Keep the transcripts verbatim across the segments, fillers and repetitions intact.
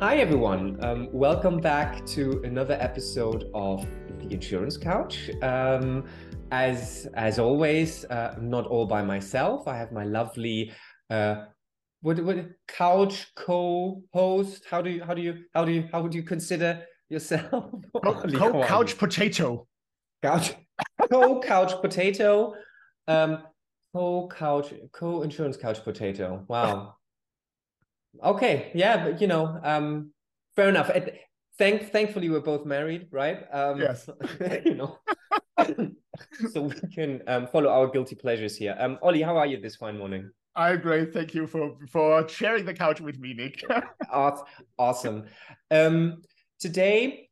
Hi everyone, um, welcome back to another episode of The Insurance Couch. Um, as as always, uh, I'm not all by myself. I have my lovely uh, what what couch co-host. How do you how do you how do you how would you consider yourself? Co- co- couch potato. Couch co couch potato. Um, co couch co insurance couch potato. Wow. Okay, yeah, but you know, um, fair enough. Thank, thankfully, we're both married, right? Um, yes. You know, so we can um, follow our guilty pleasures here. Um, Ollie, how are you this fine morning? I'm great. Thank you for for sharing the couch with me, Nick. Awesome. Um, today,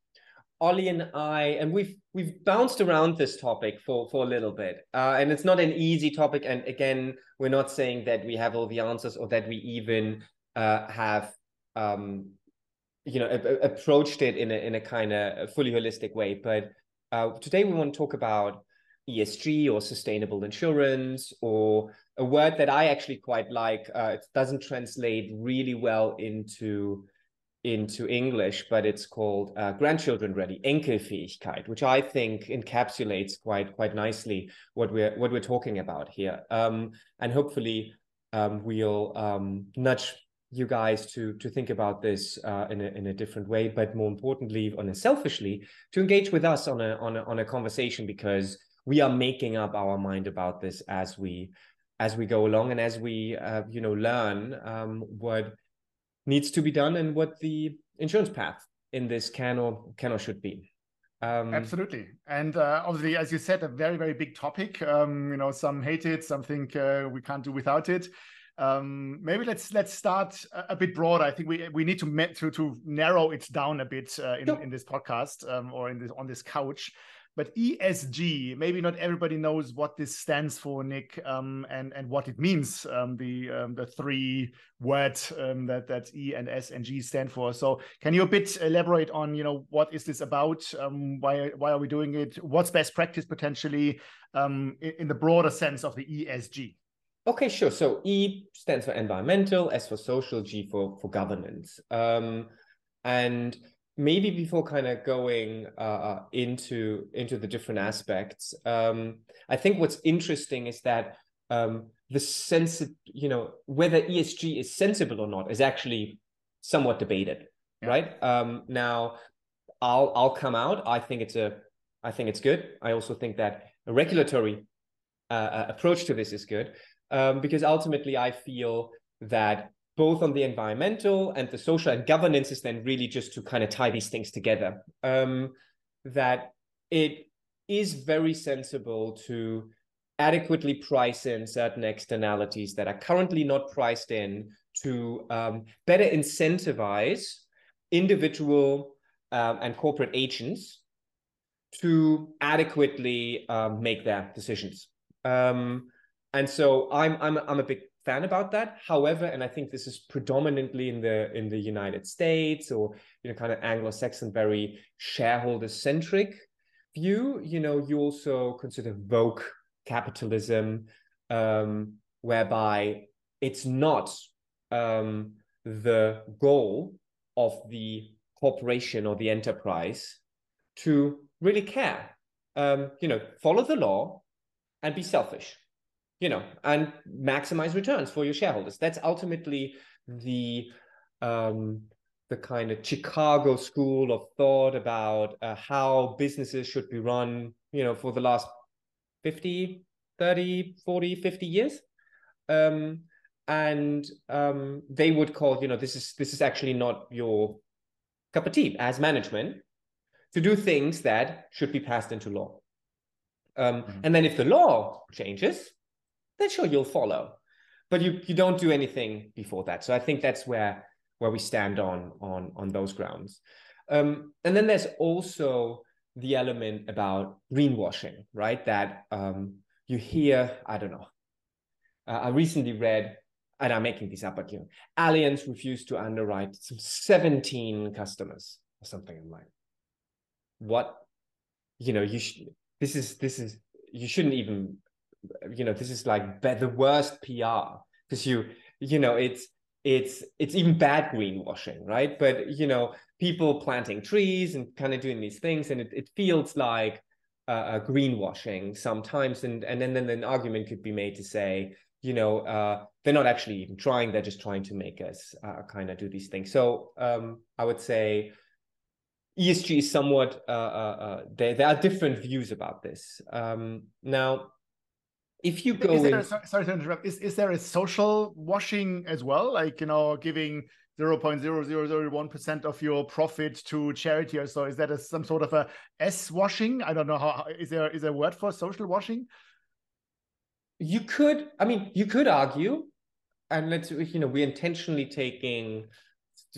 Ollie and I, and we've we've bounced around this topic for, for a little bit, uh, and it's not an easy topic. And again, we're not saying that we have all the answers or that we even Uh, have um, you know a- approached it in a in a kind of fully holistic way. But uh, today we want to talk about E S G or sustainable insurance, or a word that I actually quite like. Uh, it doesn't translate really well into into English, but it's called uh, grandchildren ready, Enkelfähigkeit, which I think encapsulates quite quite nicely what we're what we're talking about here. Um, and hopefully um, we'll um, nudge you guys to to think about this uh, in a in a different way, but more importantly, unselfishly, to engage with us on a on a on a conversation, because we are making up our mind about this as we as we go along and as we uh, you know learn um, what needs to be done and what the insurance path in this can or can or should be. Um, Absolutely, and uh, obviously, as you said, a very very big topic. Um, you know, some hate it, some think uh, we can't do without it. Um, maybe let's let's start a, a bit broader. I think we we need to met to, to narrow it down a bit uh, in, sure. in this podcast um, or in this on this couch. But E S G, maybe not everybody knows what this stands for, Nick, um, and and what it means. Um, the um, the three words um, that that E and S and G stand for. So can you a bit elaborate on you know what is this about? Um, why why are we doing it? What's best practice potentially um, in, in the broader sense of the E S G? Okay, sure. So E stands for environmental, S for social, G for, for governance. Um, and maybe before kind of going uh, into, into the different aspects, um, I think what's interesting is that um, the sense, you know, whether E S G is sensible or not is actually somewhat debated, yeah. right? Um, now, I'll I'll come out. I think it's a I think it's good. I also think that a regulatory uh, approach to this is good. Um, because ultimately I feel that both on the environmental and the social and governance is then really just to kind of tie these things together, um, that it is very sensible to adequately price in certain externalities that are currently not priced in to um, better incentivize individual um, and corporate agents to adequately um, make their decisions. Um, And so I'm I'm I'm a big fan about that. However, and I think this is predominantly in the in the United States or you know kind of Anglo-Saxon, very shareholder-centric view. You know, you also consider woke capitalism, um, whereby it's not um, the goal of the corporation or the enterprise to really care. Um, you know, follow the law and be selfish. You know, and maximize returns for your shareholders. That's ultimately the um, the kind of Chicago school of thought about uh, how businesses should be run, you know, for the last fifty, thirty, forty, fifty years. Um, and um, they would call, you know, this is this is actually not your cup of tea as management to do things that should be passed into law. Um, mm-hmm. And then if the law changes, then sure, you'll follow, but you you don't do anything before that. So I think that's where where we stand on on on those grounds. Um, and then there's also the element about greenwashing, right? That um, you hear, I don't know. Uh, I recently read, and I'm making this up, but you know, Allianz refused to underwrite some seventeen customers or something. I'm like, what? You know, you should. This is this is you shouldn't even. You know, this is like the worst P R because you, you know, it's it's it's even bad greenwashing, right? But, you know, people planting trees and kind of doing these things, and it, it feels like uh, greenwashing sometimes. And, and then, then an argument could be made to say, you know, uh, they're not actually even trying, they're just trying to make us uh, kind of do these things. So um, I would say E S G is somewhat, uh, uh, there, there are different views about this. Um, now, if you go is there, in... Sorry to interrupt. Is, is there a social washing as well? Like, you know, giving zero point zero zero zero one percent of your profit to charity or so. Is that a, some sort of a S washing? I don't know. How, is there is there a word for social washing? You could, I mean, you could argue, and let's, you know, we're intentionally taking,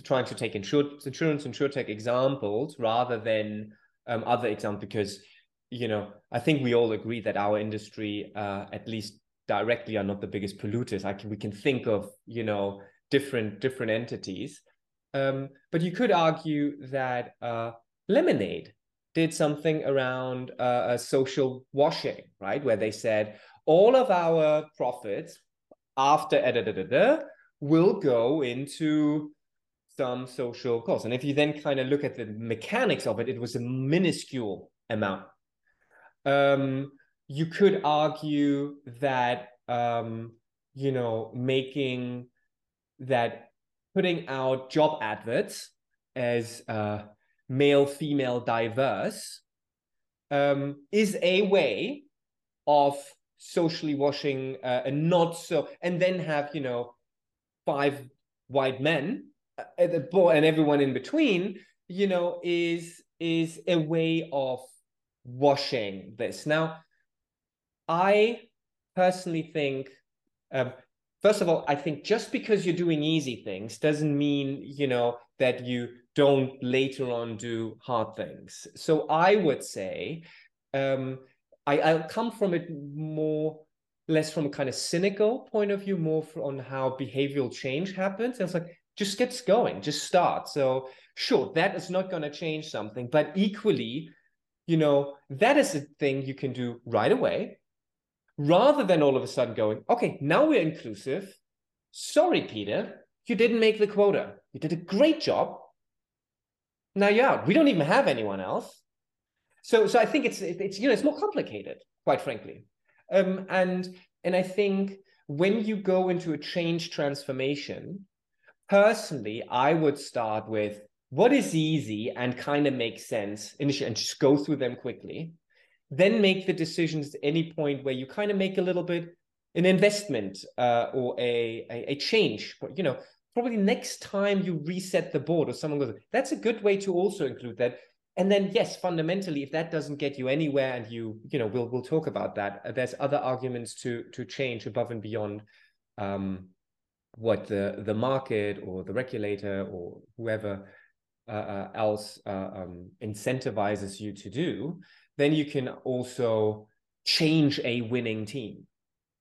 trying to take insurance, insurance, insurtech examples rather than um, other examples, because, you know, I think we all agree that our industry, uh, at least directly, are not the biggest polluters. I can, we can think of, you know, different, different entities. Um, but you could argue that uh, Lemonade did something around uh, a social washing, right? Where they said, all of our profits after da, da, da, da, will go into some social cause. And if you then kind of look at the mechanics of it, it was a minuscule amount. Um, you could argue that, um, you know, making that putting out job adverts as uh, male, female, diverse um, is a way of socially washing uh, and not so, and then have, you know, five white men at the board and everyone in between, you know, is is a way of washing this. Now, I personally think, um, first of all, I think just because you're doing easy things doesn't mean, you know, that you don't later on do hard things. So I would say, um, I, I'll come from it more, less from a kind of cynical point of view, more on how behavioral change happens. And it's like, just gets going, just start. So sure, that is not going to change something, but equally, you know, that is a thing you can do right away, rather than all of a sudden going, okay, now we're inclusive. Sorry, Peter, you didn't make the quota. You did a great job. Now you're out. We don't even have anyone else. So, so I think it's, it's, you know, it's more complicated, quite frankly. Um, and, and I think when you go into a change transformation, personally, I would start with what is easy and kind of makes sense initially, and just go through them quickly, then make the decisions at any point where you kind of make a little bit an investment uh, or a, a, a change, but, you know, probably next time you reset the board or someone goes, that's a good way to also include that. And then, yes, fundamentally, if that doesn't get you anywhere, and you, you know, we'll we'll talk about that. There's other arguments to to change above and beyond um, what the the market or the regulator or whoever uh, else uh, um, incentivizes you to do. Then you can also change a winning team.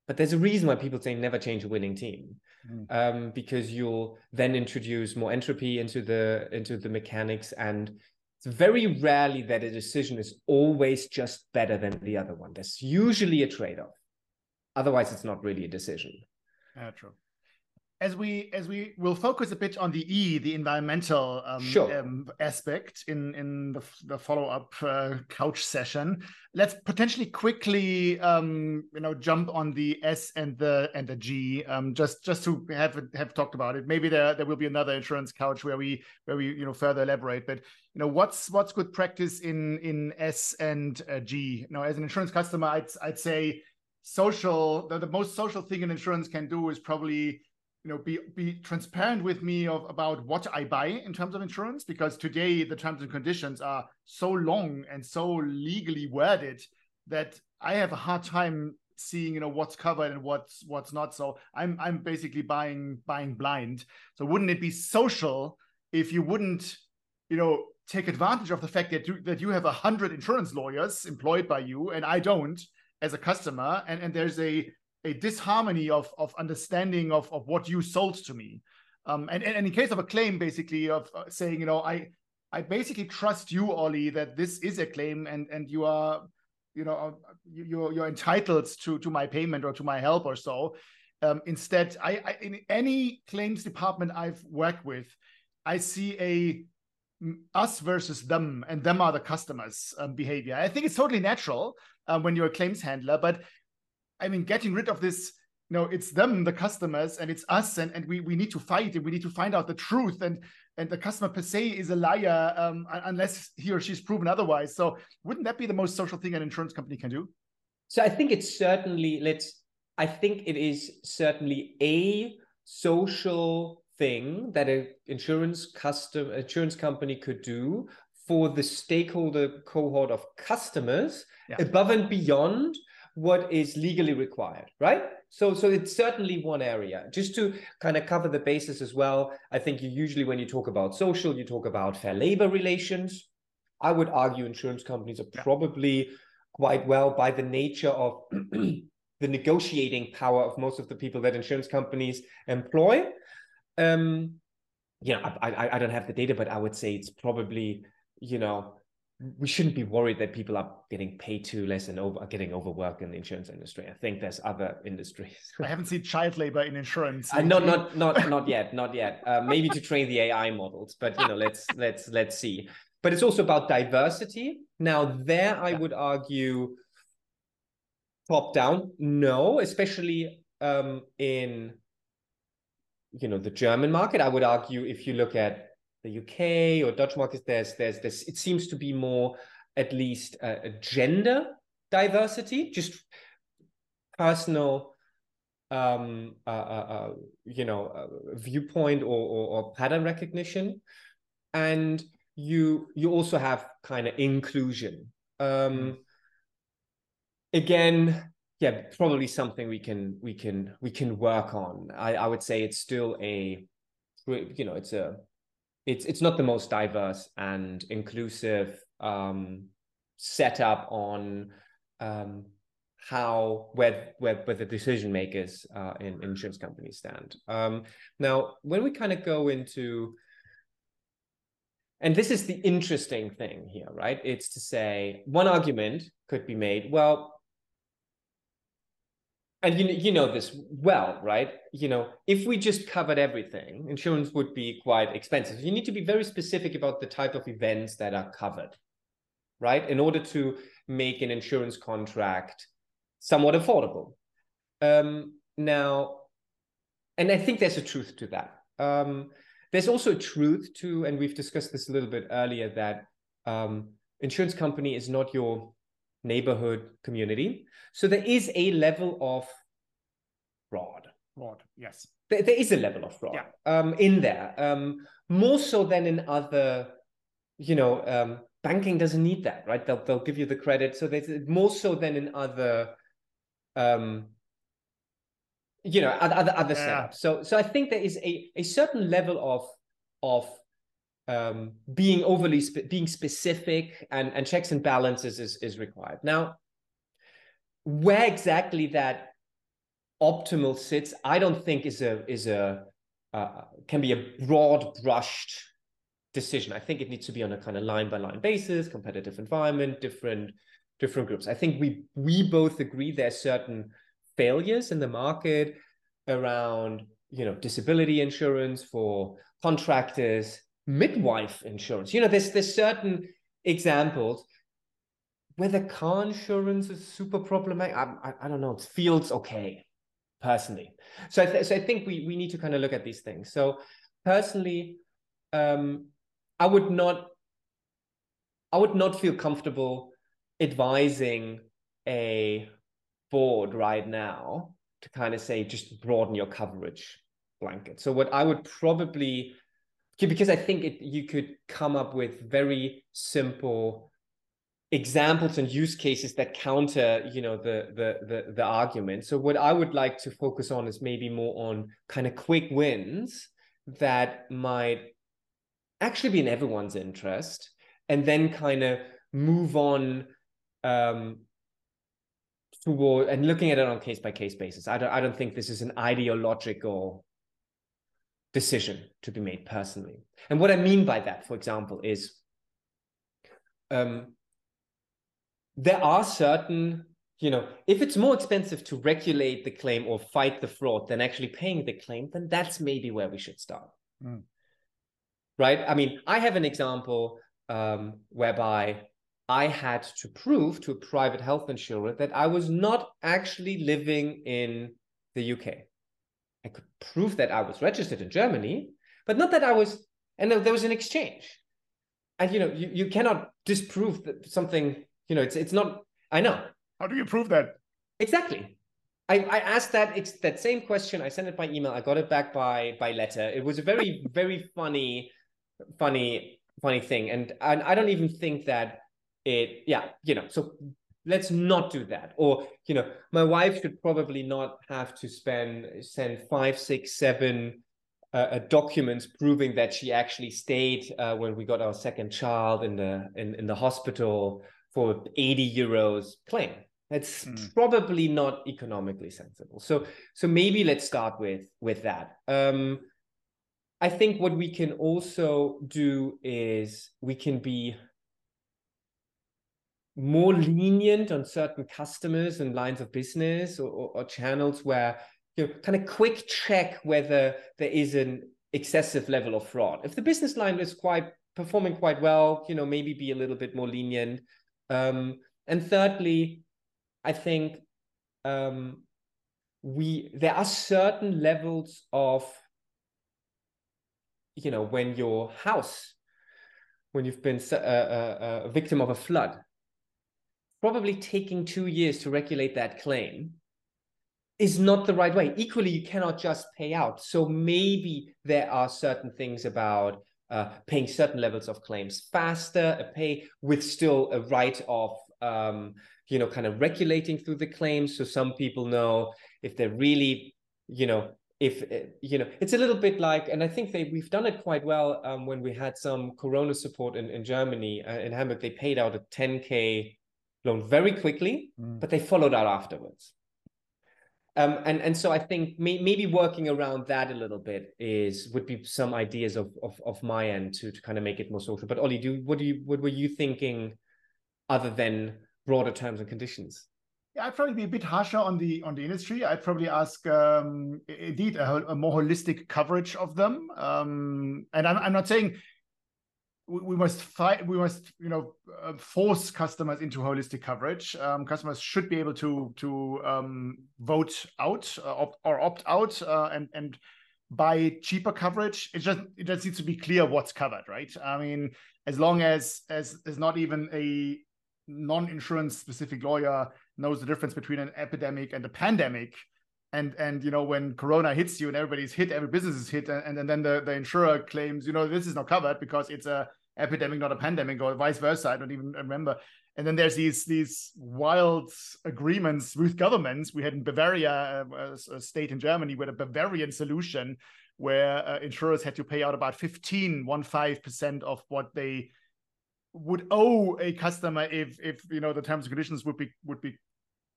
But there's a reason why people say never change a winning team, mm. um, because you'll then introduce more entropy into the into the mechanics. And it's very rarely that a decision is always just better than the other one. There's usually a trade-off. Otherwise, it's not really a decision. Yeah, true. As we as we will focus a bit on the E, the environmental um, sure. um, aspect in in the, the follow-up uh, couch session. Let's potentially quickly um, you know jump on the S and the and the G um, just just to have have talked about it. Maybe there there will be another insurance couch where we where we you know further elaborate. But you know what's what's good practice in in S and uh, G. You know, as an insurance customer, I'd I'd say social. The, the most social thing an insurance can do is probably, you know, be be transparent with me of about what I buy in terms of insurance, because today the terms and conditions are so long and so legally worded that I have a hard time seeing, you know, what's covered and what's what's not. So I'm I'm basically buying buying blind. So wouldn't it be social if you wouldn't, you know, take advantage of the fact that you, that you have a hundred insurance lawyers employed by you and I don't as a customer, and and there's a a disharmony of, of understanding of, of what you sold to me. Um, and, and in case of a claim, basically, of saying, you know, I I basically trust you, Ollie, that this is a claim and, and you are, you know, you're, you're entitled to, to my payment or to my help or so. Um, instead, I, I, in any claims department I've worked with, I see a us versus them, and them are the customers um, behavior. I think it's totally natural uh, when you're a claims handler, but I mean, getting rid of this, you know, it's them, the customers, and it's us, and, and we, we need to fight, and we need to find out the truth, and and the customer per se is a liar um, unless he or she's proven otherwise. So wouldn't that be the most social thing an insurance company can do? So I think it's certainly, let's, I think it is certainly a social thing that an insurance custom insurance company could do for the stakeholder cohort of customers, yeah, above and beyond what is legally required, right? So, so it's certainly one area. Just to kind of cover the basis as well, I think you usually, when you talk about social, you talk about fair labor relations. I would argue insurance companies are probably quite well, by the nature of the negotiating power of most of the people that insurance companies employ. Um, you know, I, I, I don't have the data, but I would say it's probably, you know, we shouldn't be worried that people are getting paid too less and over, getting overworked in the insurance industry. I think there's other industries. I haven't seen child labor in insurance. Uh, not, not, not, not yet, not yet. Uh, maybe to train the A I models, but you know, let's let's let's see. But it's also about diversity. Now, there I would argue, top down, no, especially um, in you know the German market. I would argue if you look at the U K or Dutch markets, there's, there's, there's, it seems to be more, at least, uh, a gender diversity, just personal, um, uh, uh, uh, you know, uh, viewpoint or, or, or pattern recognition. And you, you also have kind of inclusion. Um, again, yeah, probably something we can, we can, we can work on. I, I would say it's still a, you know, it's a, It's it's not the most diverse and inclusive um, setup on um, how where where where the decision makers uh, in, in insurance companies stand. Um, now, when we kind of go into, and this is the interesting thing here, right? It's to say one argument could be made. Well, and you, you know this well, right? You know, if we just covered everything, insurance would be quite expensive. You need to be very specific about the type of events that are covered, right? In order to make an insurance contract somewhat affordable. Um, now, and I think there's a truth to that. Um, there's also a truth to, and we've discussed this a little bit earlier, that um, insurance company is not your neighborhood community. So there is a level of fraud. Fraud, yes. There, there is a level of fraud, yeah, um, in there, um, more so than in other, you know, um, banking doesn't need that, right? They'll, they'll give you the credit. So there's more so than in other, um, you know, other, other yeah, setups. So, so I think there is a, a certain level of, of, Um, being overly, spe- being specific and, and checks and balances is, is required. Now, where exactly that optimal sits, I don't think is a, is a, uh, can be a broad brushed decision. I think it needs to be on a kind of line by line basis, competitive environment, different, different groups. I think we, we both agree there are certain failures in the market around, you know, disability insurance for contractors, midwife insurance. You know, there's there's certain examples. Whether car insurance is super problematic, I, I, I don't know. It feels okay, personally. So I th- so I think we we need to kind of look at these things. So personally, um, I would not I would not feel comfortable advising a board right now to kind of say just broaden your coverage blanket. So what I would probably, because I think it, you could come up with very simple examples and use cases that counter, you know, the, the the the argument. So what I would like to focus on is maybe more on kind of quick wins that might actually be in everyone's interest, and then kind of move on um, toward and looking at it on a case by case basis. I don't I don't think this is an ideological decision to be made personally. And what I mean by that, for example, is um, there are certain you know, if it's more expensive to regulate the claim or fight the fraud than actually paying the claim, then that's maybe where we should start. Mm. Right? I mean, I have an example um, whereby I had to prove to a private health insurer that I was not actually living in the U K. I could prove that I was registered in Germany, but not that I was, and there was an exchange. And, you know, you, you cannot disprove that something, you know, it's it's not, I know. How do you prove that? Exactly. I, I asked that it's that same question. I sent it by email. I got it back by by letter. It was a very, very funny, funny, funny thing. And I, I don't even think that it, yeah, you know, so let's not do that. Or, you know, my wife should probably not have to spend, send five, six, seven uh, documents proving that she actually stayed uh, when we got our second child in the in, in the hospital for eighty euros claim. That's mm. probably not economically sensible. So, so maybe let's start with with that. Um, I think what we can also do is we can be more lenient on certain customers and lines of business or, or, or channels where, you know, kind of quick check whether there is an excessive level of fraud. If the business line is quite performing quite well, you know, maybe be a little bit more lenient. Um, and thirdly, I think um, we there are certain levels of, you know, when your house, when you've been a, a, a victim of a flood, probably taking two years to regulate that claim is not the right way. Equally, you cannot just pay out. So maybe there are certain things about uh, paying certain levels of claims faster, a pay with still a right of, um, you know, kind of regulating through the claims. So some people know if they're really, you know, if, you know, it's a little bit like, and I think they we've done it quite well um, when we had some Corona support in, in Germany, uh, in Hamburg, they paid out a ten K loan very quickly, mm. but they followed out afterwards. Um, and, and so I think may, maybe working around that a little bit is would be some ideas of of, of my end to, to kind of make it more social. But Ollie, do what do you what were you thinking other than broader terms and conditions? Yeah, I'd probably be a bit harsher on the on the industry. I'd probably ask um, indeed a, a more holistic coverage of them. Um, and I'm I'm not saying we must fight. We must, you know, uh, force customers into holistic coverage. Um, customers should be able to to um, vote out uh, op- or opt out uh, and and buy cheaper coverage. It just it just needs to be clear what's covered, right? I mean, as long as as as not even a non-insurance specific lawyer knows the difference between an epidemic and a pandemic. And, and you know, when Corona hits you and everybody's hit, every business is hit, and, and then the, the insurer claims, you know, this is not covered because it's a epidemic, not a pandemic, or vice versa. I don't even remember. And then there's these these wild agreements with governments. We had in Bavaria, a, a state in Germany, with a Bavarian solution where uh, insurers had to pay out about fifteen, one five percent of what they would owe a customer if, if you know, the terms and conditions would be would be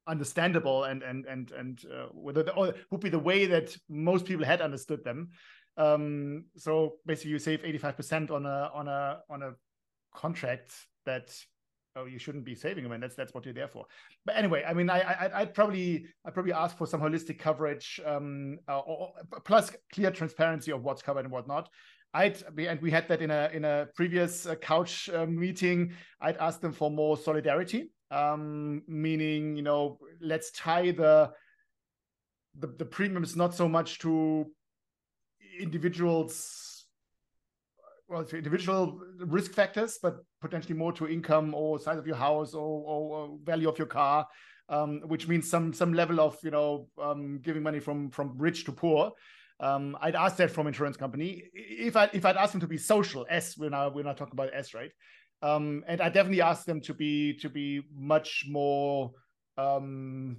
understandable and and and and uh, whether the, or would be the way that most people had understood them. Um, so basically, you save eighty-five percent on a on a on a contract that oh you shouldn't be saving them, and that's that's what you're there for. But anyway, I mean, I I I'd probably I probably ask for some holistic coverage, um, uh, or, plus clear transparency of what's covered and what not. I'd and we had that in a in a previous uh, couch uh, meeting. I'd ask them for more solidarity. Um, meaning, you know, let's tie the, the the premiums not so much to individuals, well, to individual risk factors, but potentially more to income or size of your house or, or value of your car, um, which means some some level of, you know, um, giving money from from rich to poor. Um, I'd ask that from insurance company. If I if I'd ask them to be social, S we're now we're not talking about S, right? Um, and I definitely asked them to be to be much more um,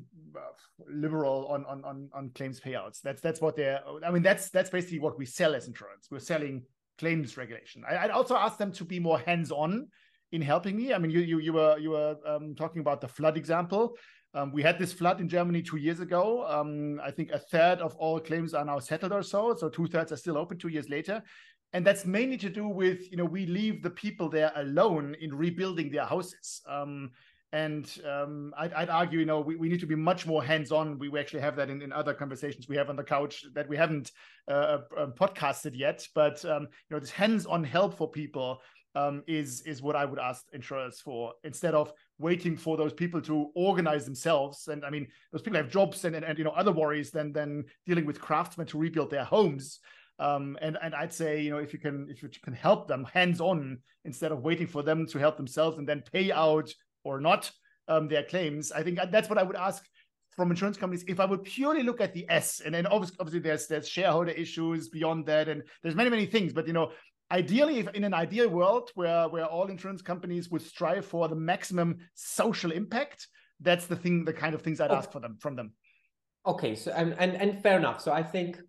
liberal on, on on on claims payouts. That's that's what they're. I mean, that's that's basically what we sell as insurance. We're selling claims regulation. I, I'd also asked them to be more hands-on in helping me. I mean, you you you were you were um, talking about the flood example. Um, we had this flood in Germany two years ago. Um, I think a third of all claims are now settled or so. So two thirds are still open two years later. And that's mainly to do with, you know, we leave the people there alone in rebuilding their houses. Um, And um, I'd, I'd argue, you know, we, we need to be much more hands-on. We, we actually have that in, in other conversations we have on the couch that we haven't uh, uh, podcasted yet. But, um, you know, this hands-on help for people um, is, is what I would ask insurers for, instead of waiting for those people to organize themselves. And I mean, those people have jobs and, and, and you know, other worries than, than dealing with craftsmen to rebuild their homes. Um, and, and I'd say, you know, if you can, if you can help them hands-on, instead of waiting for them to help themselves and then pay out or not um, their claims. I think that's what I would ask from insurance companies. If I would purely look at the S, and then obviously, obviously there's there's shareholder issues beyond that, and there's many, many things. But, you know, ideally, if in an ideal world where, where all insurance companies would strive for the maximum social impact, that's the thing, the kind of things I'd okay. ask for them from them. Okay, so and, and and fair enough. So I think,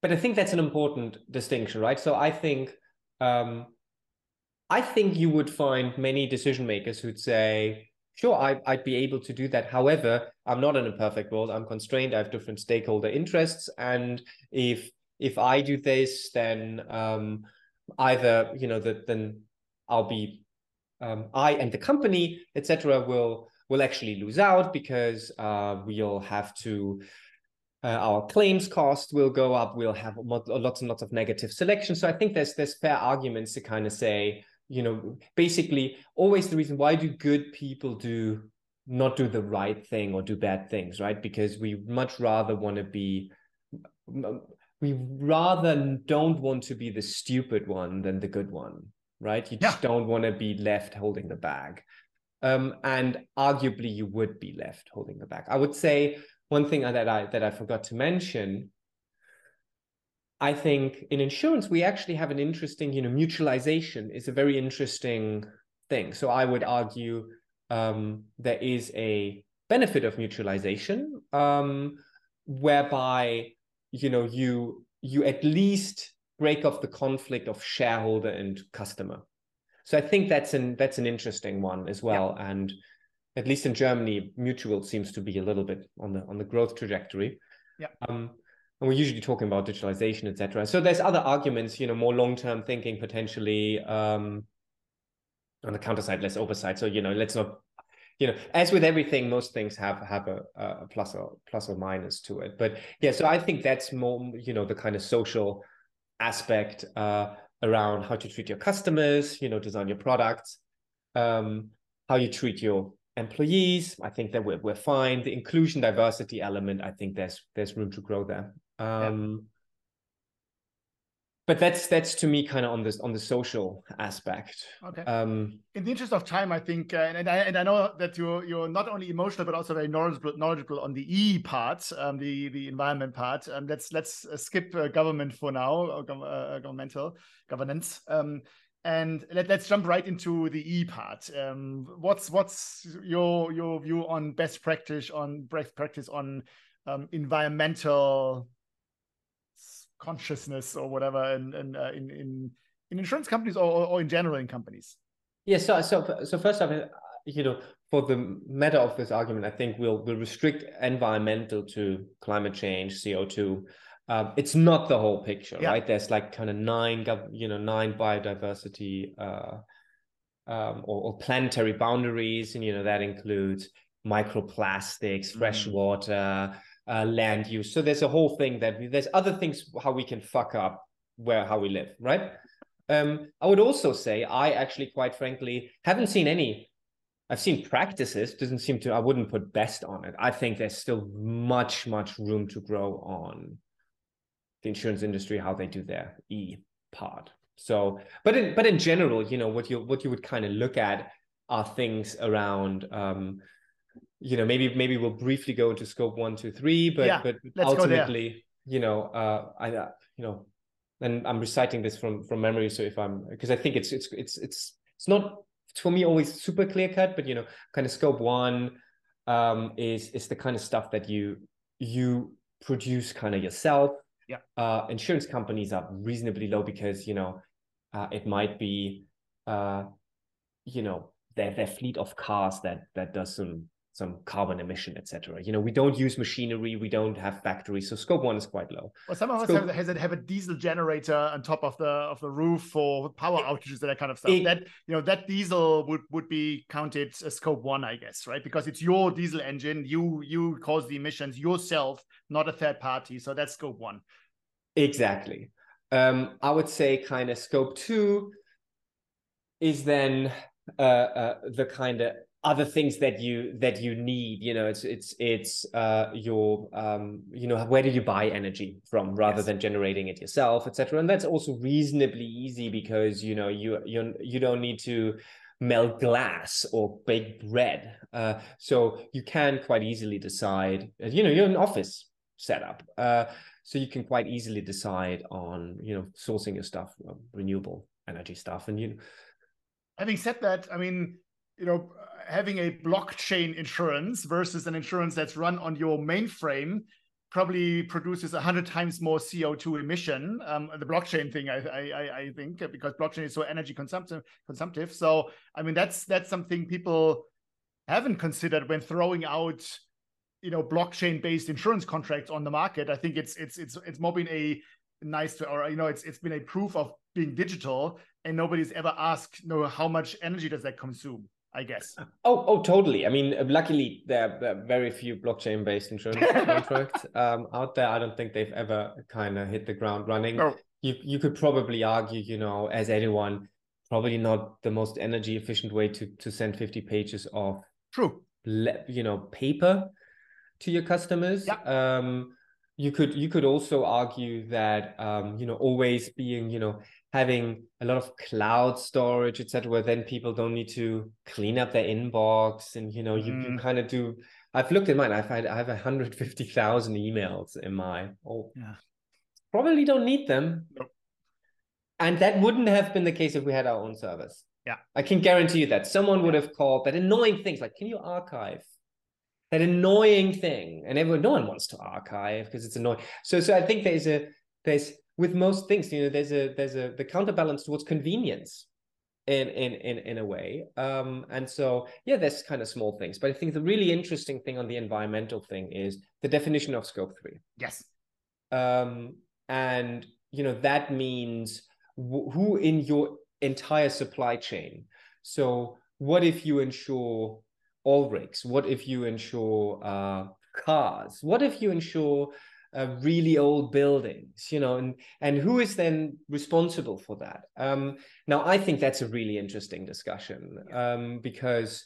but I think that's an important distinction, right? So I think. Um, I think you would find many decision makers who'd say, sure, I, I'd be able to do that. However, I'm not in a perfect world. I'm constrained. I have different stakeholder interests. And if if I do this, then um, either, you know, the, then I'll be, um, I and the company, et cetera, will, will actually lose out because uh, we'll have to, uh, our claims cost will go up. We'll have lots and lots of negative selection. So I think there's there's fair arguments to kind of say, you know, basically always the reason why do good people do not do the right thing or do bad things, right? Because we much rather want to be, we rather don't want to be the stupid one than the good one, right? You just yeah. don't want to be left holding the bag. Um, and arguably you would be left holding the bag. I would say one thing that I, that I forgot to mention, I think in insurance, we actually have an interesting, you know, mutualization is a very interesting thing. So I would argue um, there is a benefit of mutualization um, whereby, you know, you, you at least break off the conflict of shareholder and customer. So I think that's an, that's an interesting one as well. Yeah. And at least in Germany, mutual seems to be a little bit on the, on the growth trajectory. Yeah. Um, And we're usually talking about digitalization, et cetera. So there's other arguments, you know, more long-term thinking potentially um, on the counter side, less oversight. So, you know, let's not, you know, as with everything, most things have have a, a plus or plus or minus to it. But yeah, so I think that's more, you know, the kind of social aspect uh, around how to treat your customers, you know, design your products, um, how you treat your employees. I think that we're, we're fine. The inclusion diversity element, I think there's there's room to grow there. Um, yeah. But that's that's to me kind of on this on the social aspect. Okay. Um, in the interest of time, I think, uh, and, and I and I know that you're you're not only emotional but also very knowledgeable knowledgeable on the E part, um, the the environment part. Um, let's let's skip uh, government for now, or gov uh, governmental governance, um, and let, let's jump right into the E part. Um, what's what's your your view on best practice on best practice on um, environmental consciousness or whatever and in, in, uh, in in in insurance companies or, or in general in companies? Yeah, so so so first off, you know, for the matter of this argument, I think we'll we'll restrict environmental to climate change, C O two. Um, it's not the whole picture, yeah. right? There's like kind of nine, you know, nine biodiversity uh, um, or, or planetary boundaries, and you know that includes microplastics, mm. fresh water. Uh, land use. So there's a whole thing that we, there's other things how we can fuck up where how we live, right? Um, I would also say I actually, quite frankly, haven't seen any. I've seen practices. Doesn't seem to. I wouldn't put best on it. I think there's still much much room to grow on the insurance industry, how they do their E part. So, but in but in general, you know what you what you would kind of look at are things around. Um, You know, maybe maybe we'll briefly go into scope one, two, three, but yeah, but ultimately, you know, uh, I uh, you know, and I'm reciting this from from memory. So if I'm, because I think it's it's it's it's it's not for me always super clear cut, but you know, kind of scope one um, is is the kind of stuff that you you produce kind of yourself. Yeah. Uh, insurance companies are reasonably low because you know uh, it might be, uh, you know, their their fleet of cars that that doesn't some carbon emission, et cetera. You know, we don't use machinery, we don't have factories, so scope one is quite low. Well, some of us scope... have, have a diesel generator on top of the of the roof for power it, outages and that kind of stuff. It, that you know, that diesel would would be counted as scope one, I guess, right? Because it's your diesel engine, you you cause the emissions yourself, not a third party. So that's scope one. Exactly. Um, I would say kind of scope two is then uh, uh, the kind of other things that you that you need. You know, it's it's it's uh, your um, you know, where do you buy energy from rather yes. than generating it yourself, et cetera. And that's also reasonably easy because you know you you you don't need to melt glass or bake bread, uh, so you can quite easily decide. You know, you're an office setup. Uh, So you can quite easily decide on, you know, sourcing your stuff, um, renewable energy stuff. And, you know, having said that, I mean, you know, having a blockchain insurance versus an insurance that's run on your mainframe probably produces a hundred times more C O two emission. Um, the blockchain thing, I, I, I think, because blockchain is so energy consumptive. Consumptive. So, I mean, that's that's something people haven't considered when throwing out, you know, blockchain-based insurance contracts on the market. I think it's it's it's it's more been a nice to, or you know, it's it's been a proof of being digital, and nobody's ever asked, you know, how much energy does that consume? I guess. Oh, oh, totally. I mean, luckily there are very few blockchain-based insurance contracts um, out there. I don't think they've ever kind of hit the ground running. No. You you could probably argue, you know, as anyone, probably not the most energy-efficient way to to send fifty pages of true, you know, paper to your customers. Yep. Um, you could you could also argue that um, you know, always being, you know, having a lot of cloud storage, et cetera. Then people don't need to clean up their inbox, and you know, you, mm. you kind of do. I've looked at mine. I've had, I have a hundred fifty thousand emails in my. Oh, yeah. Probably don't need them. Nope. And that wouldn't have been the case if we had our own service. Yeah, I can guarantee you that someone would have called. That annoying things like, can you archive? That annoying thing, and everyone, no one wants to archive because it's annoying. So, so I think there's a there's with most things, you know, there's a there's a the counterbalance towards convenience, in in in in a way. Um, and so yeah, there's kind of small things, but I think the really interesting thing on the environmental thing is the definition of scope three. Yes. Um, and you know, that means w- who in your entire supply chain. So what if you insure all rigs? What if you insure uh, cars? What if you insure uh, really old buildings? You know, and and who is then responsible for that? Um, now, I think that's a really interesting discussion um, because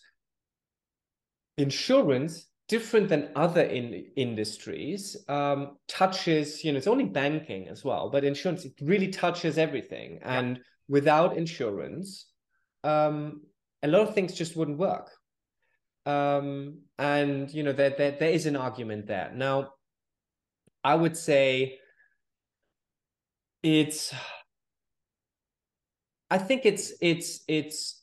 insurance, different than other in industries, um, touches, you know, it's only banking as well, but insurance, it really touches everything. And yeah. without insurance, um, a lot of things just wouldn't work. Um, and, you know, there, there, there is an argument there. Now, I would say it's, I think it's, it's, it's,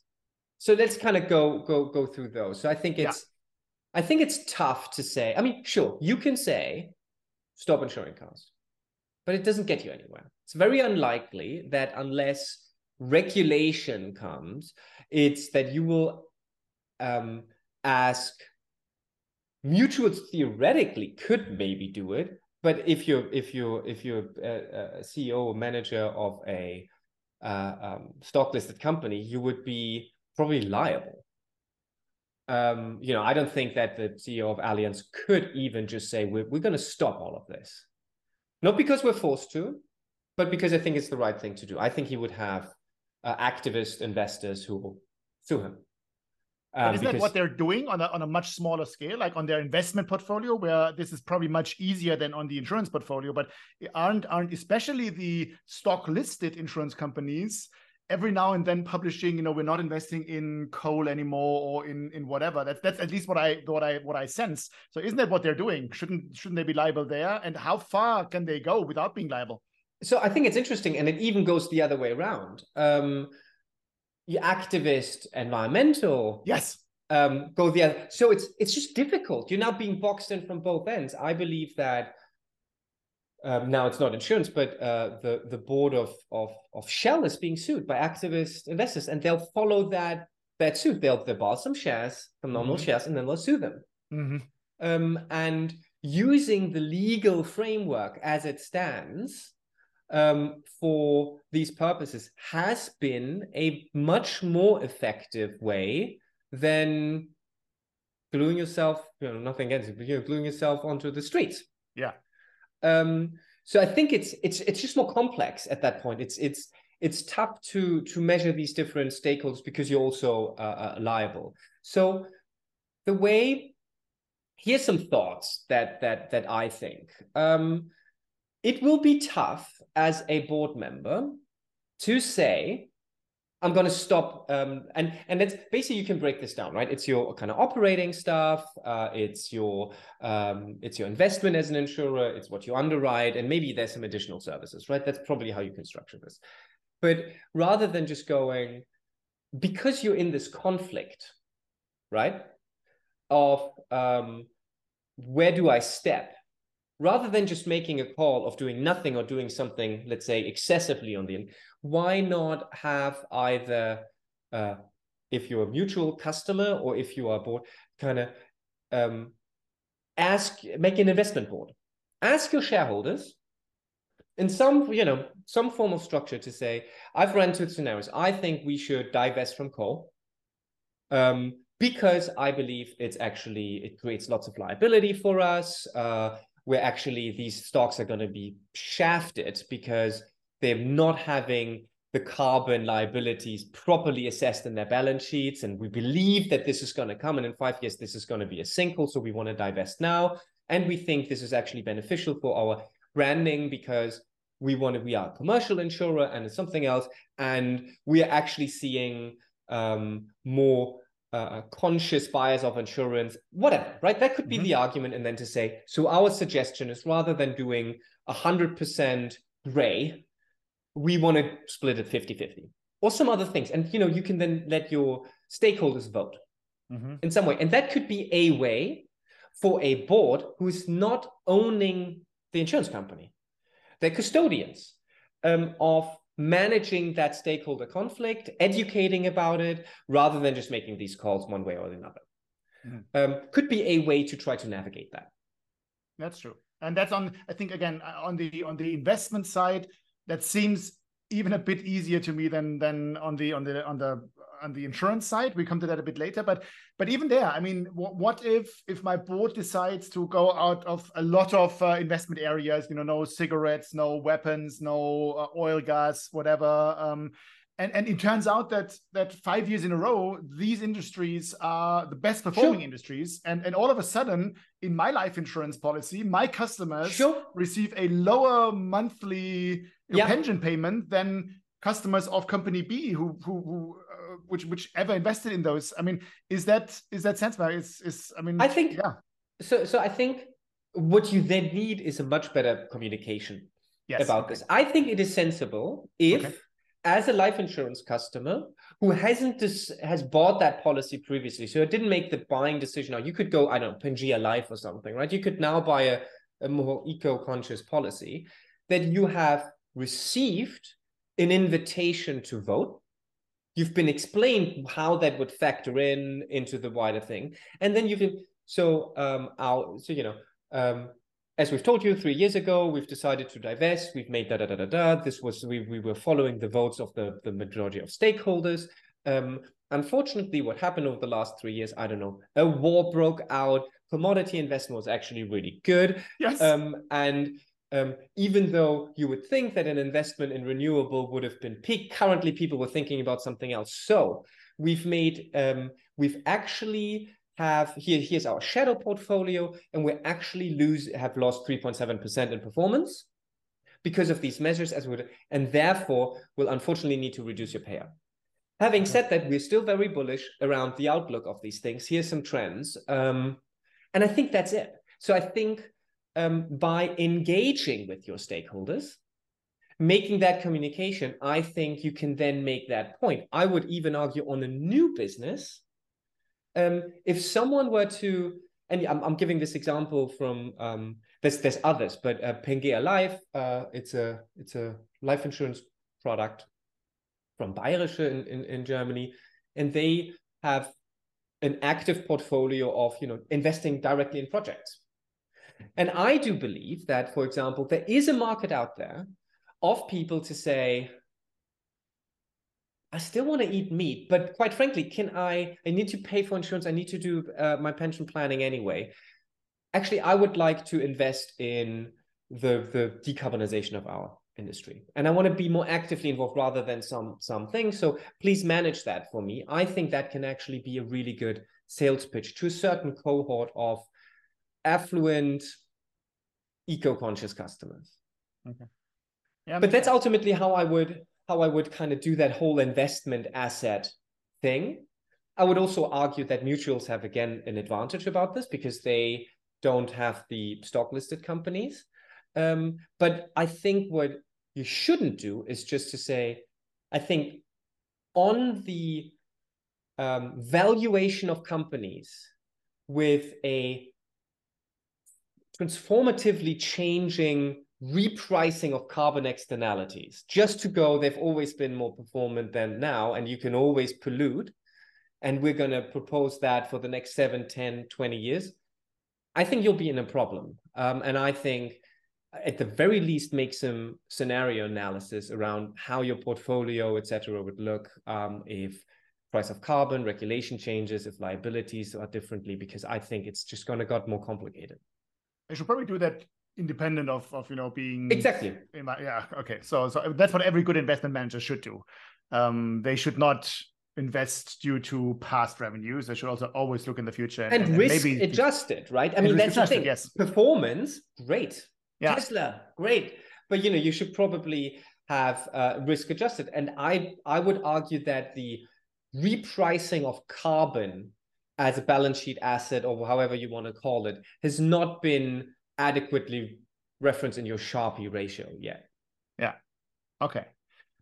so let's kind of go, go, go through those. So I think it's, yeah. I think it's tough to say. I mean, sure, you can say, stop insuring cars, but it doesn't get you anywhere. It's very unlikely that unless regulation comes, it's that you will, um, ask mutuals theoretically could maybe do it, but if you're if you're if you're a, a C E O or manager of a uh, um, stock listed company, you would be probably liable. Um, you know, I don't think that the C E O of Allianz could even just say we're we're going to stop all of this, not because we're forced to, but because I think it's the right thing to do. I think he would have uh, activist investors who will sue him. Um, isn't because... that what they're doing on a, on a much smaller scale, like on their investment portfolio, where this is probably much easier than on the insurance portfolio? But aren't aren't especially the stock listed insurance companies every now and then publishing, you know, we're not investing in coal anymore or in in whatever. That's that's at least what I what I what I sense. So isn't that what they're doing? Shouldn't shouldn't they be liable there? And how far can they go without being liable? So I think it's interesting, and it even goes the other way around. Um, Your activist, environmental, yes, um, go the other. So it's it's just difficult. You're now being boxed in from both ends. I believe that um, now it's not insurance, but uh, the the board of of of Shell is being sued by activist investors, and they'll follow that that suit. They'll, they'll buy some shares, some normal mm-hmm. shares, and then they'll sue them. Mm-hmm. um, and using the legal framework as it stands um, for these purposes has been a much more effective way than gluing yourself, you know, nothing against it, but you're gluing yourself onto the streets. Yeah. Um, so I think it's it's it's just more complex at that point. It's it's it's tough to to measure these different stakeholders because you're also uh, liable. So the way, here's some thoughts that that that I think um, it will be tough as a board member to say, I'm going to stop. Um, and and that's basically, you can break this down, right? It's your kind of operating stuff. Uh, it's your um, it's your investment as an insurer. It's what you underwrite. And maybe there's some additional services, right? That's probably how you can structure this. But rather than just going, because you're in this conflict, right? Of um, where do I step? Rather than just making a call of doing nothing or doing something, let's say, excessively on the end, why not have either, uh, if you're a mutual customer or if you are board, kind of um, ask, make an investment board, ask your shareholders in some, you know, some form of structure to say, I've run two scenarios. I think we should divest from coal. Um, because I believe it's actually, it creates lots of liability for us. Uh, where actually these stocks are going to be shafted because they're not having the carbon liabilities properly assessed in their balance sheets. And we believe that this is going to come. And in five years, this is going to be a sinkhole. So we want to divest now. And we think this is actually beneficial for our branding because we want to, we are a commercial insurer and it's something else. And we are actually seeing um, more Uh, conscious buyers of insurance, whatever, right? That could be mm-hmm. the argument. And then to say, so our suggestion is rather than doing one hundred percent gray, we want to split it fifty fifty or some other things. And, you know, you can then let your stakeholders vote mm-hmm. in some way. And that could be a way for a board who is not owning the insurance company. They're custodians um, of managing that stakeholder conflict, educating about it, rather than just making these calls one way or another. Mm-hmm. Um, could be a way to try to navigate that. That's true. And that's on, I think, again, on the on the investment side, that seems even a bit easier to me than than on the on the on the on the insurance side. We come to that a bit later, but but even there, I mean, w- what if if my board decides to go out of a lot of uh, investment areas, you know, no cigarettes, no weapons, no uh, oil, gas, whatever, um, and and it turns out that that five years in a row these industries are the best performing sure. industries, and and all of a sudden in my life insurance policy, my customers sure. receive a lower monthly yeah. pension payment than customers of company B who who. who Which which ever invested in those. I mean, is that is that sensible? Is is I mean, I think yeah. So so I think what you then need is a much better communication yes, about okay. this. I think it is sensible if, okay. as a life insurance customer who hasn't dis- has bought that policy previously, so it didn't make the buying decision. Now you could go, I don't know, Pangaea Life or something, right? You could now buy a, a more eco-conscious policy that you have received an invitation to vote. You've been explained how that would factor in into the wider thing. And then you can, so, um, our, so, you know, um, as we've told you three years ago, we've decided to divest, we've made da, da, da, da, da. This was, we we were following the votes of the, the majority of stakeholders. Um, unfortunately, what happened over the last three years, I don't know, a war broke out, commodity investment was actually really good. Yes. Um, and, Um, even though you would think that an investment in renewable would have been peaked, currently people were thinking about something else. So we've made, um, we've actually have, here, here's our shadow portfolio, and we actually lose, have lost three point seven percent in performance because of these measures, as we would, and therefore will unfortunately need to reduce your payout. Having okay. said that, we're still very bullish around the outlook of these things. Here's some trends. Um, and I think that's it. So I think Um, by engaging with your stakeholders, making that communication, I think you can then make that point. I would even argue on a new business, um, if someone were to, and I'm, I'm giving this example from, um, there's there's others, but uh, Pangaea Life, uh, it's a it's a life insurance product from Bayerische in, in, in Germany, and they have an active portfolio of, you know, investing directly in projects. And I do believe that, for example, there is a market out there of people to say, I still want to eat meat, but quite frankly, can I, I need to pay for insurance. I need to do uh, my pension planning anyway. Actually, I would like to invest in the, the decarbonization of our industry. And I want to be more actively involved rather than some, some things. So please manage that for me. I think that can actually be a really good sales pitch to a certain cohort of affluent, eco-conscious customers. Okay. Yeah, but that's ultimately how I would how I would kind of do that whole investment asset thing. I would also argue that mutuals have, again, an advantage about this because they don't have the stock-listed companies. Um, but I think what you shouldn't do is just to say, I think on the um, valuation of companies with a transformatively changing repricing of carbon externalities, just to go, they've always been more performant than now, and you can always pollute, and we're going to propose that for the next seven, ten, twenty years, I think you'll be in a problem. Um, and I think at the very least make some scenario analysis around how your portfolio, et cetera, would look um, if price of carbon, regulation changes, if liabilities are differently, because I think it's just going to get more complicated. I should probably do that independent of, of you know, being... Exactly. In my, yeah, okay. So so that's what every good investment manager should do. Um, they should not invest due to past revenues. They should also always look in the future. And, and, and risk-adjusted, right? I mean, that's the thing. Yes. Performance, great. Yeah. Tesla, great. But, you know, you should probably have uh, risk-adjusted. And I, I would argue that the repricing of carbon as a balance sheet asset, or however you want to call it, has not been adequately referenced in your Sharpie ratio yet. Yeah. Okay.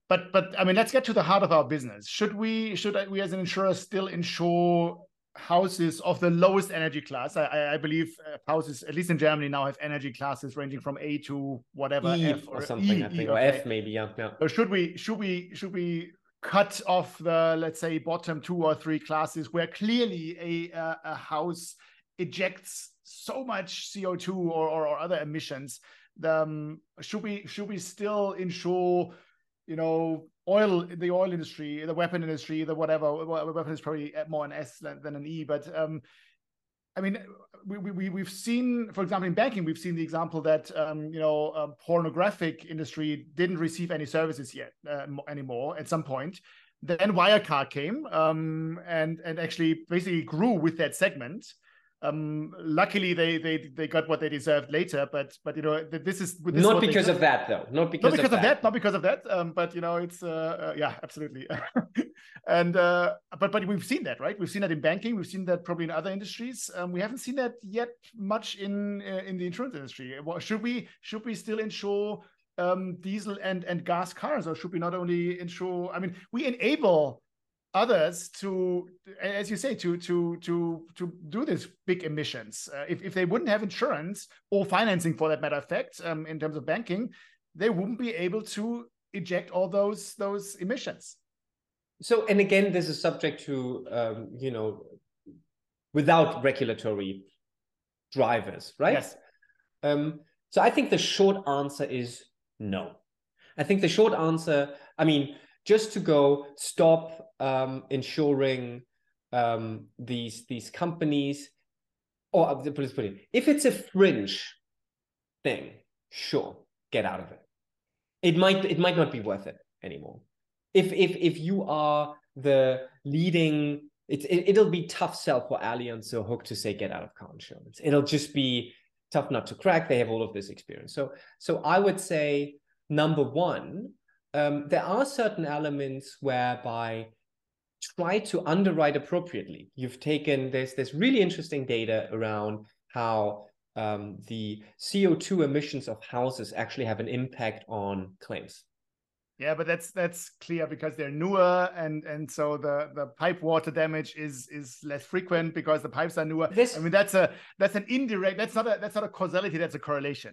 But, but I mean, let's get to the heart of our business. Should we, should we as an insurer still insure houses of the lowest energy class? I, I believe houses, at least in Germany now, have energy classes ranging from A to whatever, E, F or, or something, e, I think, e, or okay. F maybe, yeah. yeah. Or should we, should we, should we, cut off the, let's say, bottom two or three classes where clearly a uh, a house ejects so much C O two or, or, or other emissions? Um, should we should we still insure, you know, oil, the oil industry, the weapon industry, the whatever? Well, weapon is probably more an S than an E, but um, I mean, we, we, we've seen, for example, in banking, we've seen the example that, um, you know, uh, pornographic industry didn't receive any services yet uh, anymore at some point. Then Wirecard came um, and, and actually basically grew with that segment. Um, luckily, they, they they got what they deserved later, but but you know this is this not is because of that though, not because, not because of, of that. that, not because of that. Um, but you know it's uh, uh, yeah, absolutely. and uh, but but we've seen that, right? We've seen that in banking. We've seen that probably in other industries. Um, we haven't seen that yet much in uh, in the insurance industry. Should we should we still insure um, diesel and and gas cars, or should we not only insure? I mean, we enable others to, as you say, to to to to do these big emissions. Uh, if, if they wouldn't have insurance or financing, for that matter of fact, um, in terms of banking, they wouldn't be able to eject all those those emissions. So, and again, this is subject to um, you know, without regulatory drivers, right? Yes. Um, so I think the short answer is no. I think the short answer, I mean, just to go stop um, insuring um, these these companies, or let's put it, if it's a fringe thing, sure, get out of it. It might it might not be worth it anymore. If if if you are the leading, it, it it'll be tough sell for Allianz or Hook to say get out of car insurance. It'll just be tough nut to crack. They have all of this experience. So so I would say number one, Um, there are certain elements whereby try to underwrite appropriately. You've taken, there's this really interesting data around how um, the C O two emissions of houses actually have an impact on claims. Yeah, but that's that's clear because they're newer, and and so the the pipe water damage is is less frequent because the pipes are newer. This, I mean, that's a that's an indirect. That's not a that's not a causality. That's a correlation.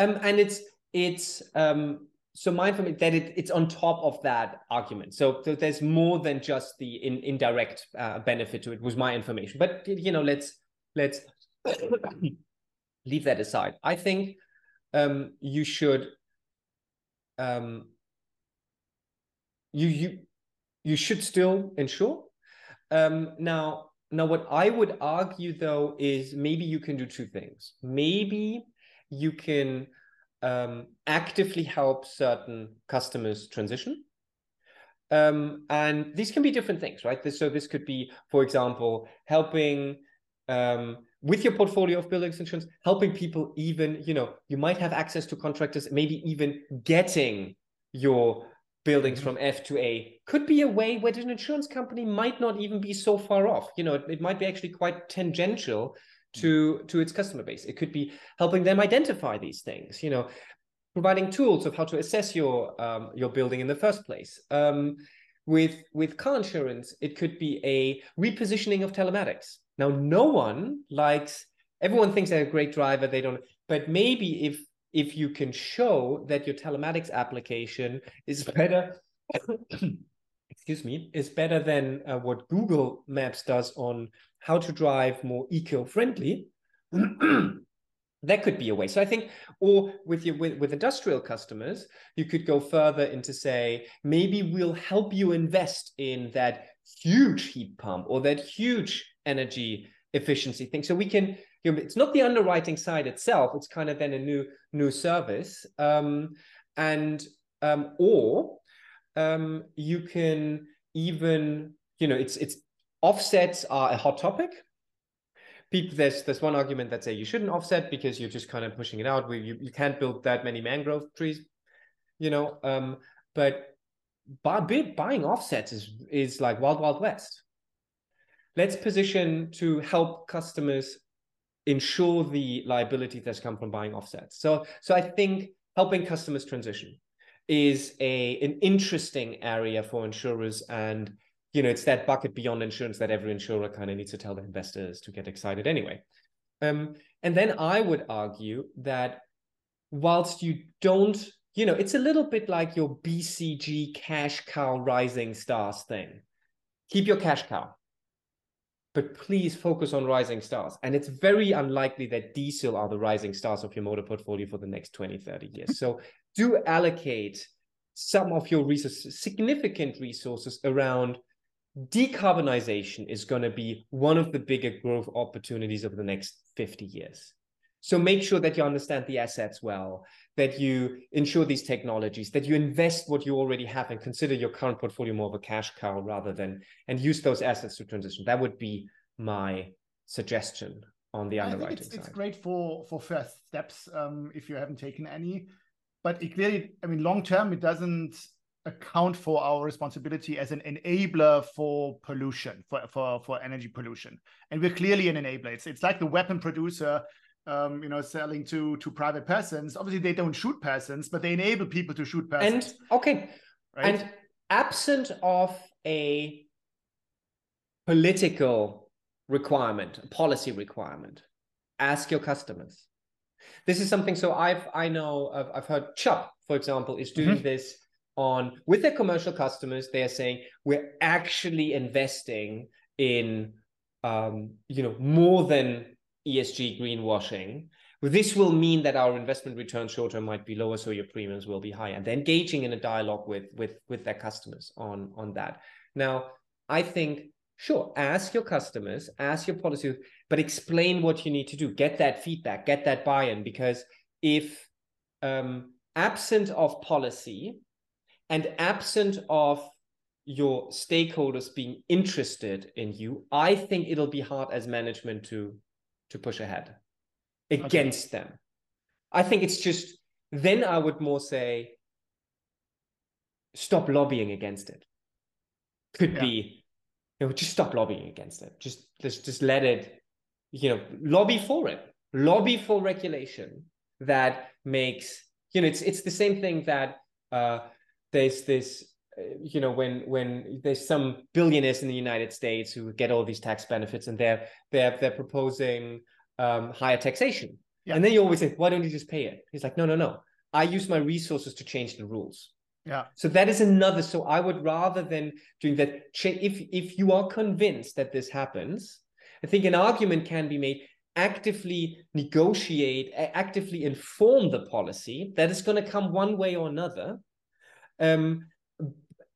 Um, and it's it's. Um, so mindful that it, it's on top of that argument. So, so there's more than just the in, indirect uh, benefit to it, was my information. But, you know, let's let's leave that aside. I think um, you should um, you you you should still insure. Um, now, now what I would argue though is maybe you can do two things. Maybe you can Um, actively help certain customers transition. Um, and these can be different things, right? This, so this could be, for example, helping um, with your portfolio of buildings insurance, helping people even, you know, you might have access to contractors, maybe even getting your buildings from F to A could be a way where an insurance company might not even be so far off. You know, it, it might be actually quite tangential to to its customer base. It could be helping them identify these things, you know, providing tools of how to assess your um, your building in the first place. Um, with with car insurance, it could be a repositioning of telematics. Now, no one likes, everyone thinks they're a great driver, they don't, but maybe if if you can show that your telematics application is better, excuse me, is better than uh, what Google Maps does on how to drive more eco-friendly, that could be a way. So I think, or with your with, with industrial customers, you could go further into say, maybe we'll help you invest in that huge heat pump or that huge energy efficiency thing. So we can, you know, it's not the underwriting side itself, it's kind of then a new new service. Um, and um, or um, you can even, you know, it's it's offsets are a hot topic. People, there's there's one argument that say you shouldn't offset because you're just kind of pushing it out. We, you, you can't build that many mangrove trees, you know. Um, but buy, buying offsets is is like wild wild west. Let's position to help customers insure the liability that's come from buying offsets. So so I think helping customers transition is a an interesting area for insurers. And you know, it's that bucket beyond insurance that every insurer kind of needs to tell the investors to get excited anyway. Um, and then I would argue that whilst you don't, you know, it's a little bit like your B C G cash cow rising stars thing. Keep your cash cow, but please focus on rising stars. And it's very unlikely that diesel are the rising stars of your motor portfolio for the next twenty, thirty years. So do allocate some of your resources, significant resources around decarbonization is going to be one of the bigger growth opportunities over the next fifty years. So make sure that you understand the assets well, that you ensure these technologies, that you invest what you already have and consider your current portfolio more of a cash cow rather than, and use those assets to transition. That would be my suggestion on the underwriting side. I think it's, it's great for, for first steps um, if you haven't taken any. But it clearly, I mean, long term, it doesn't account for our responsibility as an enabler for pollution, for, for, for energy pollution. And we're clearly an enabler. It's, it's like the weapon producer, um, you know, selling to, to private persons. Obviously, they don't shoot persons, but they enable people to shoot persons. And, okay, right? And absent of a political requirement, policy requirement, ask your customers. This is something, so I've, I know, I've, I've heard Chubb, for example, is doing mm-hmm. this on, with their commercial customers. They're saying, we're actually investing in, um, you know, more than E S G greenwashing. This will mean that our investment return short-term might be lower, so your premiums will be higher. And they're engaging in a dialogue with, with, with their customers on, on that. Now, I think, sure, ask your customers, ask your policy, but explain what you need to do. Get that feedback, get that buy-in, because if um, absent of policy and absent of your stakeholders being interested in you, I think it'll be hard as management to, to push ahead against okay. them. I think it's just, then I would more say, stop lobbying against it. Could yeah. be... You know, just stop lobbying against it. Just, just, just let it, you know, lobby for it. Lobby for regulation that makes, you know, it's it's the same thing that uh, there's this, uh, you know, when when there's some billionaires in the United States who get all these tax benefits and they're they're they're proposing um, higher taxation, yeah. and then you always say, why don't you just pay it? He's like, no, no, no. I use my resources to change the rules. Yeah. So that is another. So I would rather than doing that, if if you are convinced that this happens, I think an argument can be made, actively negotiate, actively inform the policy that is going to come one way or another, um,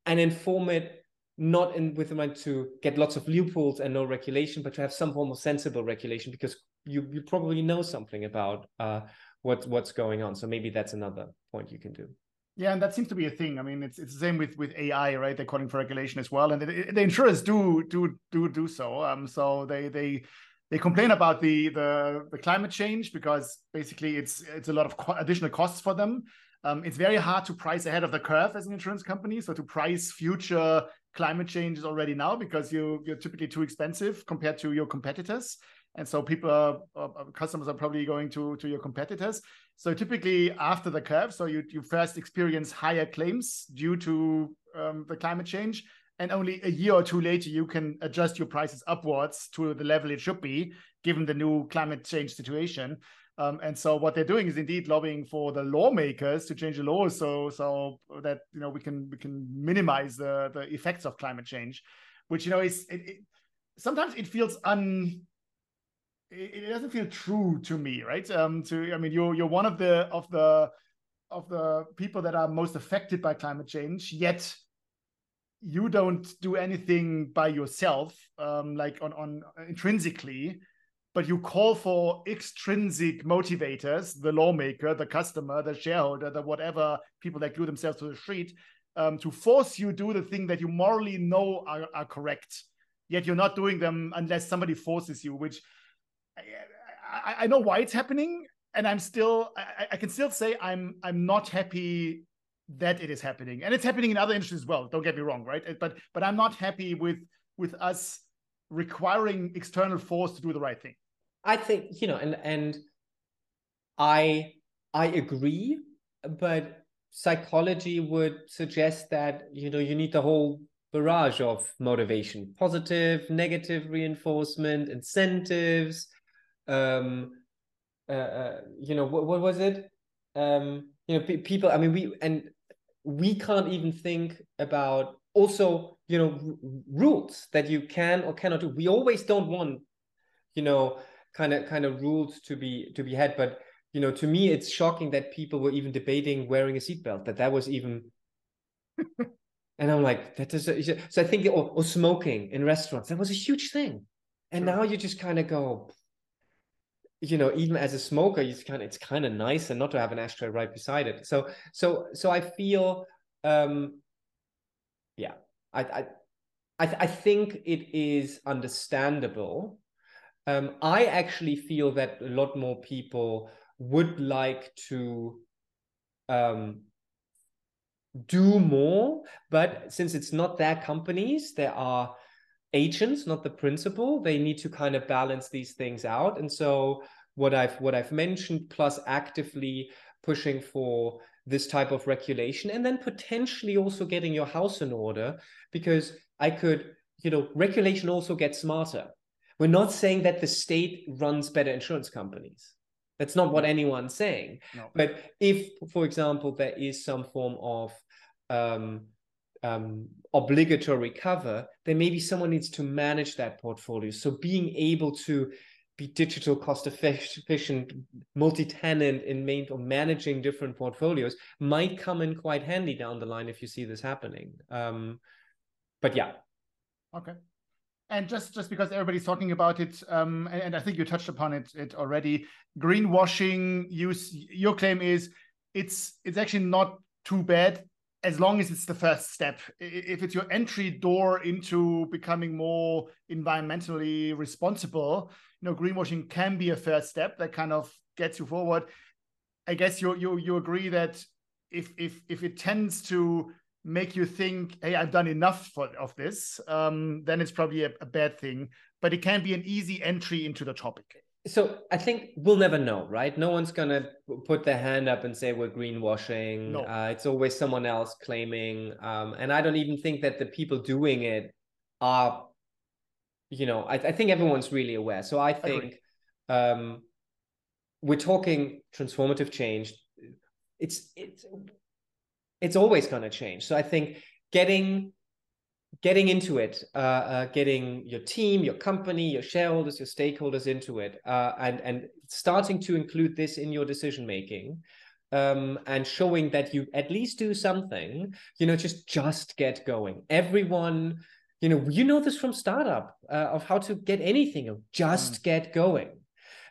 and inform it not in with the mind to get lots of loopholes and no regulation, but to have some form of sensible regulation, because you you probably know something about uh, what what's going on. So maybe that's another point you can do. Yeah, and that seems to be a thing. I mean, it's it's the same with, with A I, right? They're calling for regulation as well, and the, the insurers do do do do so. Um, so they they they complain about the the, the climate change because basically it's it's a lot of co- additional costs for them. Um, it's very hard to price ahead of the curve as an insurance company. So to price future climate changes already now, because you you're typically too expensive compared to your competitors. And so people, are, uh, customers are probably going to, to your competitors. So typically after the curve, so you, you first experience higher claims due to um, the climate change. And only a year or two later, you can adjust your prices upwards to the level it should be, given the new climate change situation. Um, and so what they're doing is indeed lobbying for the lawmakers to change the laws so so that, you know, we can we can minimize the, the effects of climate change, which, you know, is it, it, sometimes it feels un... It doesn't feel true to me, right? Um, to I mean, you're you're one of the of the of the people that are most affected by climate change. Yet you don't do anything by yourself, um, like on on intrinsically, but you call for extrinsic motivators: the lawmaker, the customer, the shareholder, the whatever people that glue themselves to the street, um, to force you do the thing that you morally know are, are correct. Yet you're not doing them unless somebody forces you, which I, I know why it's happening, and I'm still, I, I can still say I'm I'm not happy that it is happening, and it's happening in other industries as well. Don't get me wrong, right? But but I'm not happy with with us requiring external force to do the right thing. I think, you know, and and I I agree, but psychology would suggest that, you know, you need the whole barrage of motivation: positive, negative reinforcement, incentives. Um, uh, uh, you know, what, what was it? Um, you know, p- people. I mean, we and we can't even think about also, you know, r- rules that you can or cannot do. We always don't want, you know, kind of kind of rules to be to be had. But, you know, to me, it's shocking that people were even debating wearing a seatbelt. That that was even. And I'm like, that is a, so I think, or, or smoking in restaurants, that was a huge thing. And sure. Now you just kind of go, you know, even as a smoker, you kind of, it's kind of nice and not to have an ashtray right beside it. So, so, so I feel, um, yeah, I, I, I, I think it is understandable. Um, I actually feel that a lot more people would like to, um, do more, but since it's not their companies, there are agents, not the principal, they need to kind of balance these things out. And so what I've what I've mentioned, plus actively pushing for this type of regulation, and then potentially also getting your house in order, because I could, you know, regulation also gets smarter. We're not saying that the state runs better insurance companies. That's not what anyone's saying. No. But if, for example, there is some form of um, um, obligatory cover, then maybe someone needs to manage that portfolio. So being able to be digital, cost efficient, multi-tenant in main or managing different portfolios might come in quite handy down the line if you see this happening. Um, but yeah. Okay. And just, just because everybody's talking about it, um, and, and I think you touched upon it, it already, greenwashing, use, your claim is it's it's actually not too bad as long as it's the first step. If it's your entry door into becoming more environmentally responsible, you know, greenwashing can be a first step that kind of gets you forward. I guess you you you agree that if if if it tends to make you think, hey, I've done enough for, of this, um, then it's probably a, a bad thing. But it can be an easy entry into the topic. So I think we'll never know, right? No one's going to put their hand up and say we're greenwashing. No. Uh, it's always someone else claiming. Um, and I don't even think that the people doing it are, you know, I, I think everyone's really aware. So I think I um, we're talking transformative change. it's it's it's always going to change. So I think getting getting into it, uh, uh, getting your team, your company, your shareholders, your stakeholders into it, uh, and and starting to include this in your decision making. Um, and showing that you at least do something, you know, just just get going. Everyone, you know, you know this from startup uh, of how to get anything, of just mm. get going.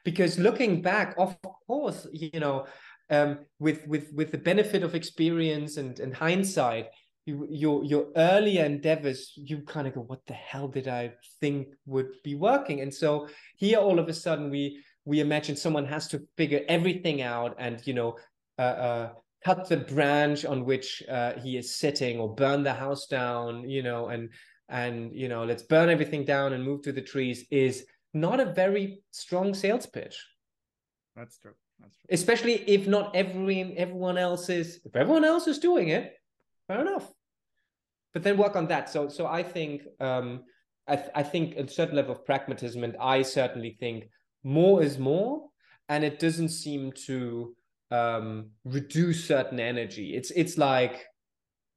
Because looking back, of course, you know, um, with with with the benefit of experience and and hindsight, you, your your earlier endeavors, you kind of go, what the hell did I think would be working? And so here, all of a sudden, we we imagine someone has to figure everything out, and you know. Uh, uh, cut the branch on which uh, he is sitting, or burn the house down, you know, and and you know, let's burn everything down and move to the trees, is not a very strong sales pitch. That's true. That's true. Especially if not every everyone else is if everyone else is doing it, fair enough. But then work on that. So so I think um, I th- I think a certain level of pragmatism, and I certainly think more is more, and it doesn't seem to. Um, reduce certain energy. It's it's like,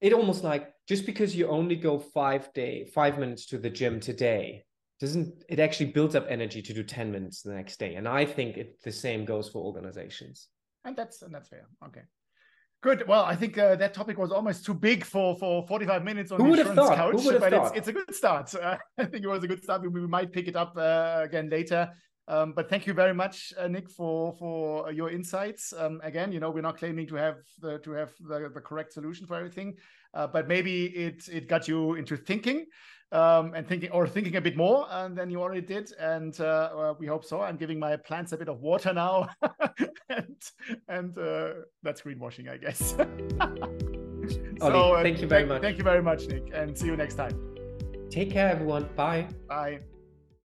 it almost like, just because you only go five day, five minutes to the gym today, doesn't, it actually builds up energy to do ten minutes the next day. And I think it, the same goes for organizations. And that's, and that's fair. Okay. Good. Well, I think uh, that topic was almost too big for, for forty-five minutes on the Insurance Couch, but it's, it's a good start. Uh, I think it was a good start. We, we might pick it up uh, again later. Um, but thank you very much, uh, Nick, for for your insights. Um, again, you know, we're not claiming to have the, to have the, the correct solution for everything, uh, but maybe it it got you into thinking, um, and thinking or thinking a bit more uh, than you already did. And uh, well, we hope so. I'm giving my plants a bit of water now, and and uh, that's greenwashing, I guess. So, Ollie, thank uh, you very th- much. Thank you very much, Nick, and see you next time. Take care, everyone. Bye. Bye.